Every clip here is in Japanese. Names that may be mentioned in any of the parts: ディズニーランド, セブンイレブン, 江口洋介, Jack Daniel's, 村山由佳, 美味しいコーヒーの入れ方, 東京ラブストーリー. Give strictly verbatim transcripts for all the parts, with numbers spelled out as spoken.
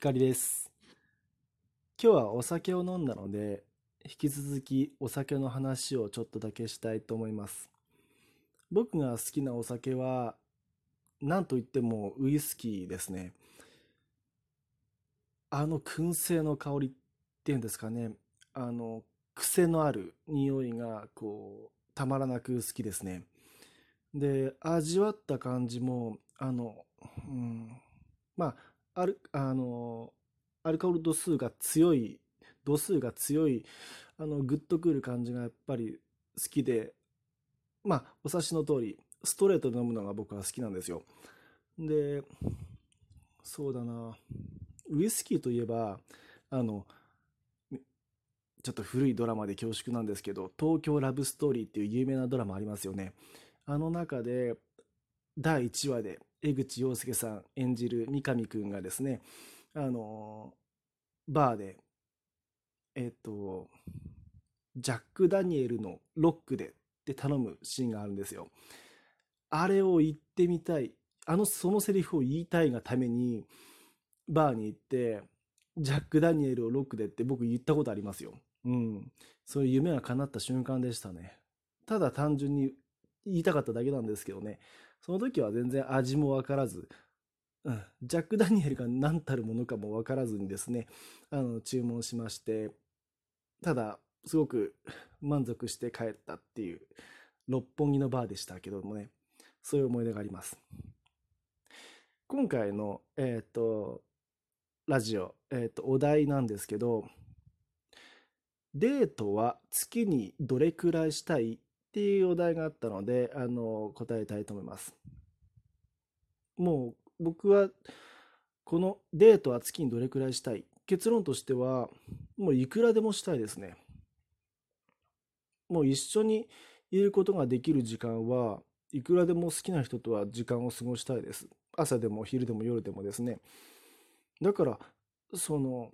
光です。今日はお酒を飲んだので、引き続きお酒の話をちょっとだけしたいと思います。僕が好きなお酒は何といってもウイスキーですね。あの燻製の香りっていうんですかね、あの癖のある匂いがこうたまらなく好きですね。で、味わった感じもあの、うん、まあアルあのアルコール度数が強い度数が強いあのグッとくる感じがやっぱり好きで、まあお察しの通りストレートで飲むのが僕は好きなんですよ。で、そうだな、ウイスキーといえばあのちょっと古いドラマで恐縮なんですけど、東京ラブストーリーっていう有名なドラマありますよね。あの中でだいいちわで江口洋介さん演じる三上くんがですね、あのバーでえっとジャック・ダニエルのロックでって頼むシーンがあるんですよ。あれを言ってみたい、あのそのセリフを言いたいがためにバーに行ってジャック・ダニエルをロックでって僕言ったことありますよ。うん、そういう夢が叶った瞬間でしたね。ただ単純に言いたかっただけなんですけどね。その時は全然味もわからず、うん、ジャック・ダニエルが何たるものかもわからずにですね、あの注文しまして、ただすごく満足して帰ったっていう六本木のバーでしたけどもね、そういう思い出があります。今回の、えー、っとラジオ、えー、っとお題なんですけど、デートは月にどれくらいしたいっていうお題があったので、あの答えたいと思います。もう僕はこのデートは月にどれくらいしたい、結論としてはもういくらでもしたいですね。もう一緒にいることができる時間はいくらでも好きな人とは時間を過ごしたいです。朝でも昼でも夜でもですね。だからその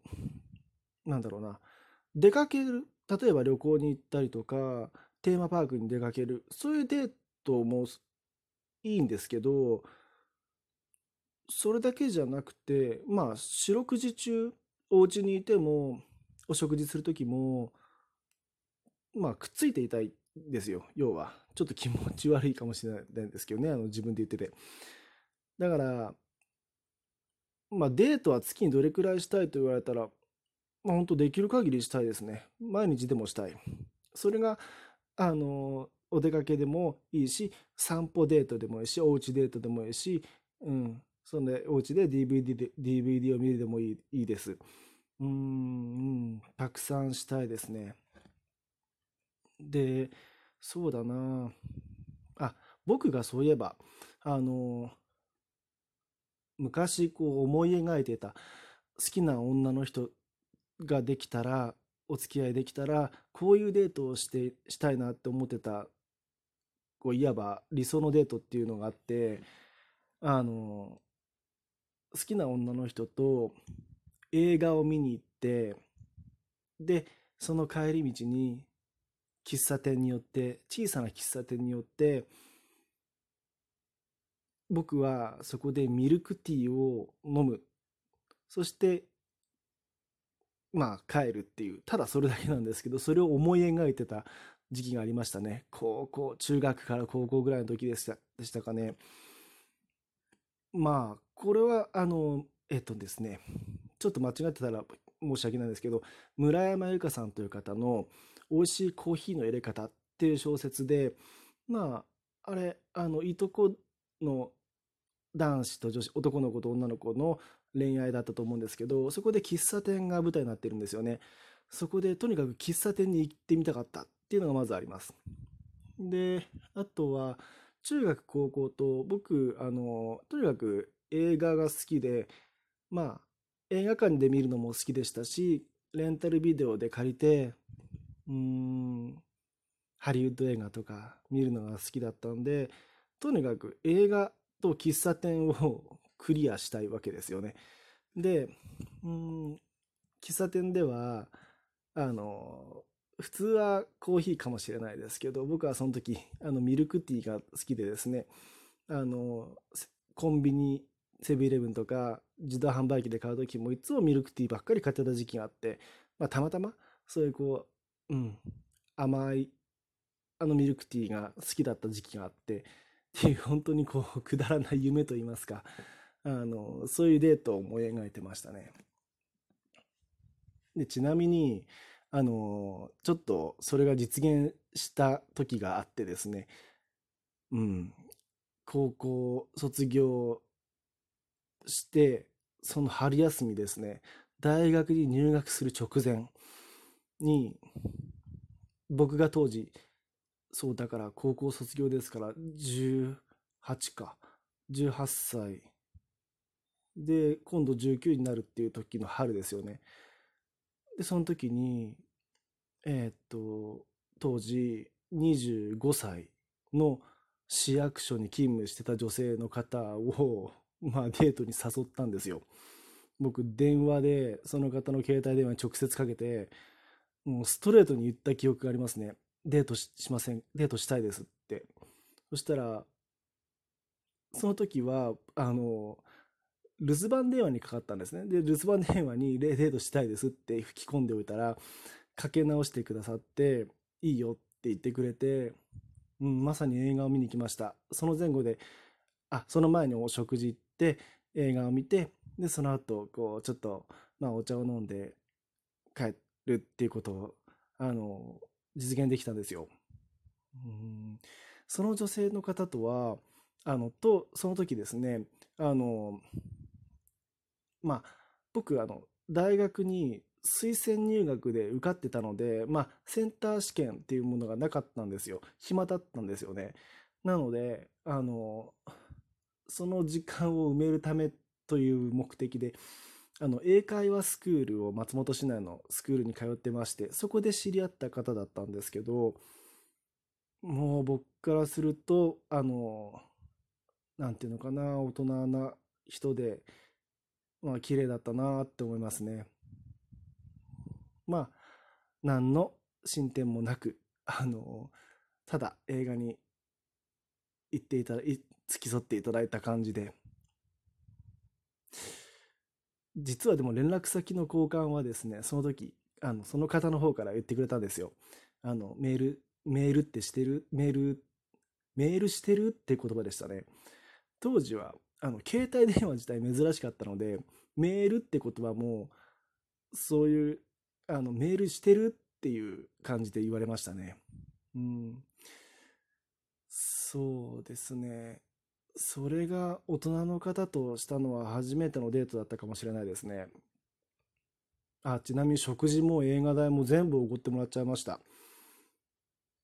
なんだろうな、出かける、例えば旅行に行ったりとかテーマパークに出かける、そういうデートもいいんですけど、それだけじゃなくて、まあ四六時中お家にいてもお食事する時もまあくっついていたいですよ。要はちょっと気持ち悪いかもしれないんですけどね、あの自分で言ってて。だからまあデートは月にどれくらいしたいと言われたら、まあ本当できる限りしたいですね。毎日でもしたい。それがあのお出かけでもいいし、散歩デートでもいいし、おうちデートでもいいし、うん、そんでおうちで ディーブイディー で ディーブイディー を見るでもいい、いいです。うーん、たくさんしたいですね。で、そうだなあ、あ僕がそういえばあの昔こう思い描いてた好きな女の人ができたら、お付き合いできたらこういうデートをしてしたいなって思ってた、こういわば理想のデートっていうのがあって、あの好きな女の人と映画を見に行って、でその帰り道に喫茶店に寄って、小さな喫茶店に寄って、僕はそこでミルクティーを飲む、そしてまあ帰るっていう、ただそれだけなんですけど、それを思い描いてた時期がありましたね。高校、中学から高校ぐらいの時でしたでしたかね。まあこれはあのえっとですねちょっと間違ってたら申し訳ないんですけど、村山由佳さんという方の美味しいコーヒーの入れ方っていう小説で、まああれあのいとこの男子と女子、男の子と女の子の恋愛だったと思うんですけど、そこで喫茶店が舞台になってるんですよね。そこでとにかく喫茶店に行ってみたかったっていうのがまずあります。で、あとは中学高校と僕あのとにかく映画が好きで、まあ映画館で見るのも好きでしたし、レンタルビデオで借りて、うーんハリウッド映画とか見るのが好きだったんで、とにかく映画と喫茶店をクリアしたいわけですよね。で、うーん喫茶店ではあの普通はコーヒーかもしれないですけど、僕はその時あのミルクティーが好きでですね、あのコンビニセブンイレブンとか自動販売機で買うときもいつもミルクティーばっかり買ってた時期があって、まあ、たまたまそういうこう、うん、甘いあのミルクティーが好きだった時期があってっていう、本当にこうくだらない夢といいますか、あのそういうデートを思い描いてましたね。でちなみにあのちょっとそれが実現した時があってですね、うん、高校卒業してその春休みですね、大学に入学する直前に、僕が当時そうだから高校卒業ですからじゅうはちかじゅうはっさいで今度じゅうきゅうになるっていう時の春ですよね。でその時にえー、っと当時にじゅうごさいの市役所に勤務してた女性の方を、まあ、デートに誘ったんですよ。僕電話でその方の携帯電話に直接かけてもうストレートに言った記憶がありますね。デート し, しませんデートしたいですって。そしたらその時はあの留守番電話にかかったんですね。で留守番電話にデートしたいですって吹き込んでおいたらかけ直してくださっていいよって言ってくれて、うん、まさに映画を見に来ました。その前後であその前にお食事行って映画を見て、でその後こうちょっと、まあ、お茶を飲んで帰るっていうことをあの実現できたんですよ。うん、その女性の方とはあのとその時ですね、あのまあ僕あの大学に推薦入学で受かってたので、まあセンター試験っていうものがなかったんですよ。暇だったんですよね。なのであのその時間を埋めるためという目的であの英会話スクールを松本市内のスクールに通ってまして、そこで知り合った方だったんですけど、もう僕からするとあのなんていうのかな、大人な人でまあ綺麗だったなって思いますね。まあ何の進展もなくあのただ映画に行っていた付き添っていただいた感じで、実はでも連絡先の交換はですね、その時あのその方の方から言ってくれたんですよ。あのメールメールってしてるメールメールしてるって言葉でしたね。当時はあの携帯電話自体珍しかったので、メールって言葉もそういうあのメールしてるっていう感じで言われましたね。うん、そうですね。それが大人の方としたのは初めてのデートだったかもしれないですね。あ、ちなみに食事も映画代も全部おごってもらっちゃいました。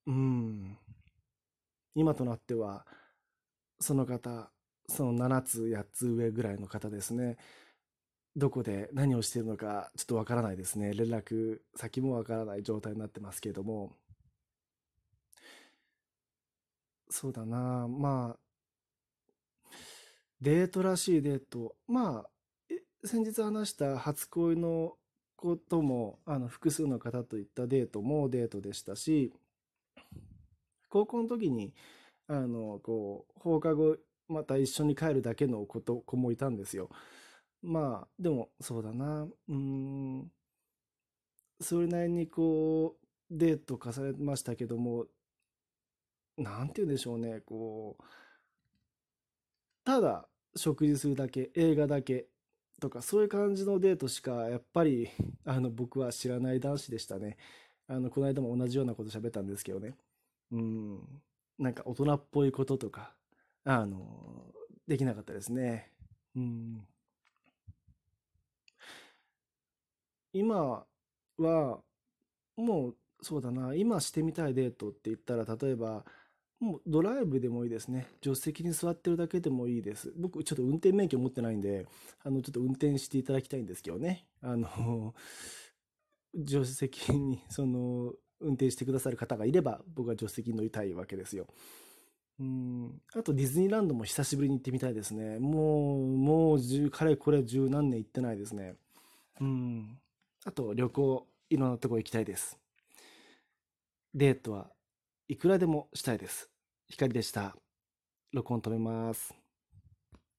うん、今となってはその方、そのななつやっつ上ぐらいの方ですね、どこで何をしているのかちょっとわからないですね。連絡先もわからない状態になってますけれども、そうだな、まあデートらしいデート、まあえ先日話した初恋のこともあの複数の方といったデートもデートでしたし、高校の時にあのこう放課後また一緒に帰るだけの子と子もいたんですよ。まあでもそうだな、うーんそれなりにこうデート重ねましたけども、なんて言うんでしょうね、こうただ食事するだけ映画だけとかそういう感じのデートしかやっぱりあの僕は知らない男子でしたね。あのこの間も同じようなこと喋ったんですけどね。うんなんか大人っぽいこととかあのできなかったですね。うん今はもうそうだな、今してみたいデートって言ったら例えばもうドライブでもいいですね。助手席に座ってるだけでもいいです。僕ちょっと運転免許持ってないんで、あのちょっと運転していただきたいんですけどね。あの助手席にその運転してくださる方がいれば、僕は助手席に乗りたいわけですよ。うーん。あとディズニーランドも久しぶりに行ってみたいですね。もうもう十かれこれ十何年行ってないですね。うん。あと旅行、いろんなとこ行きたいです。デートはいくらでもしたいです。光でした。録音止めます。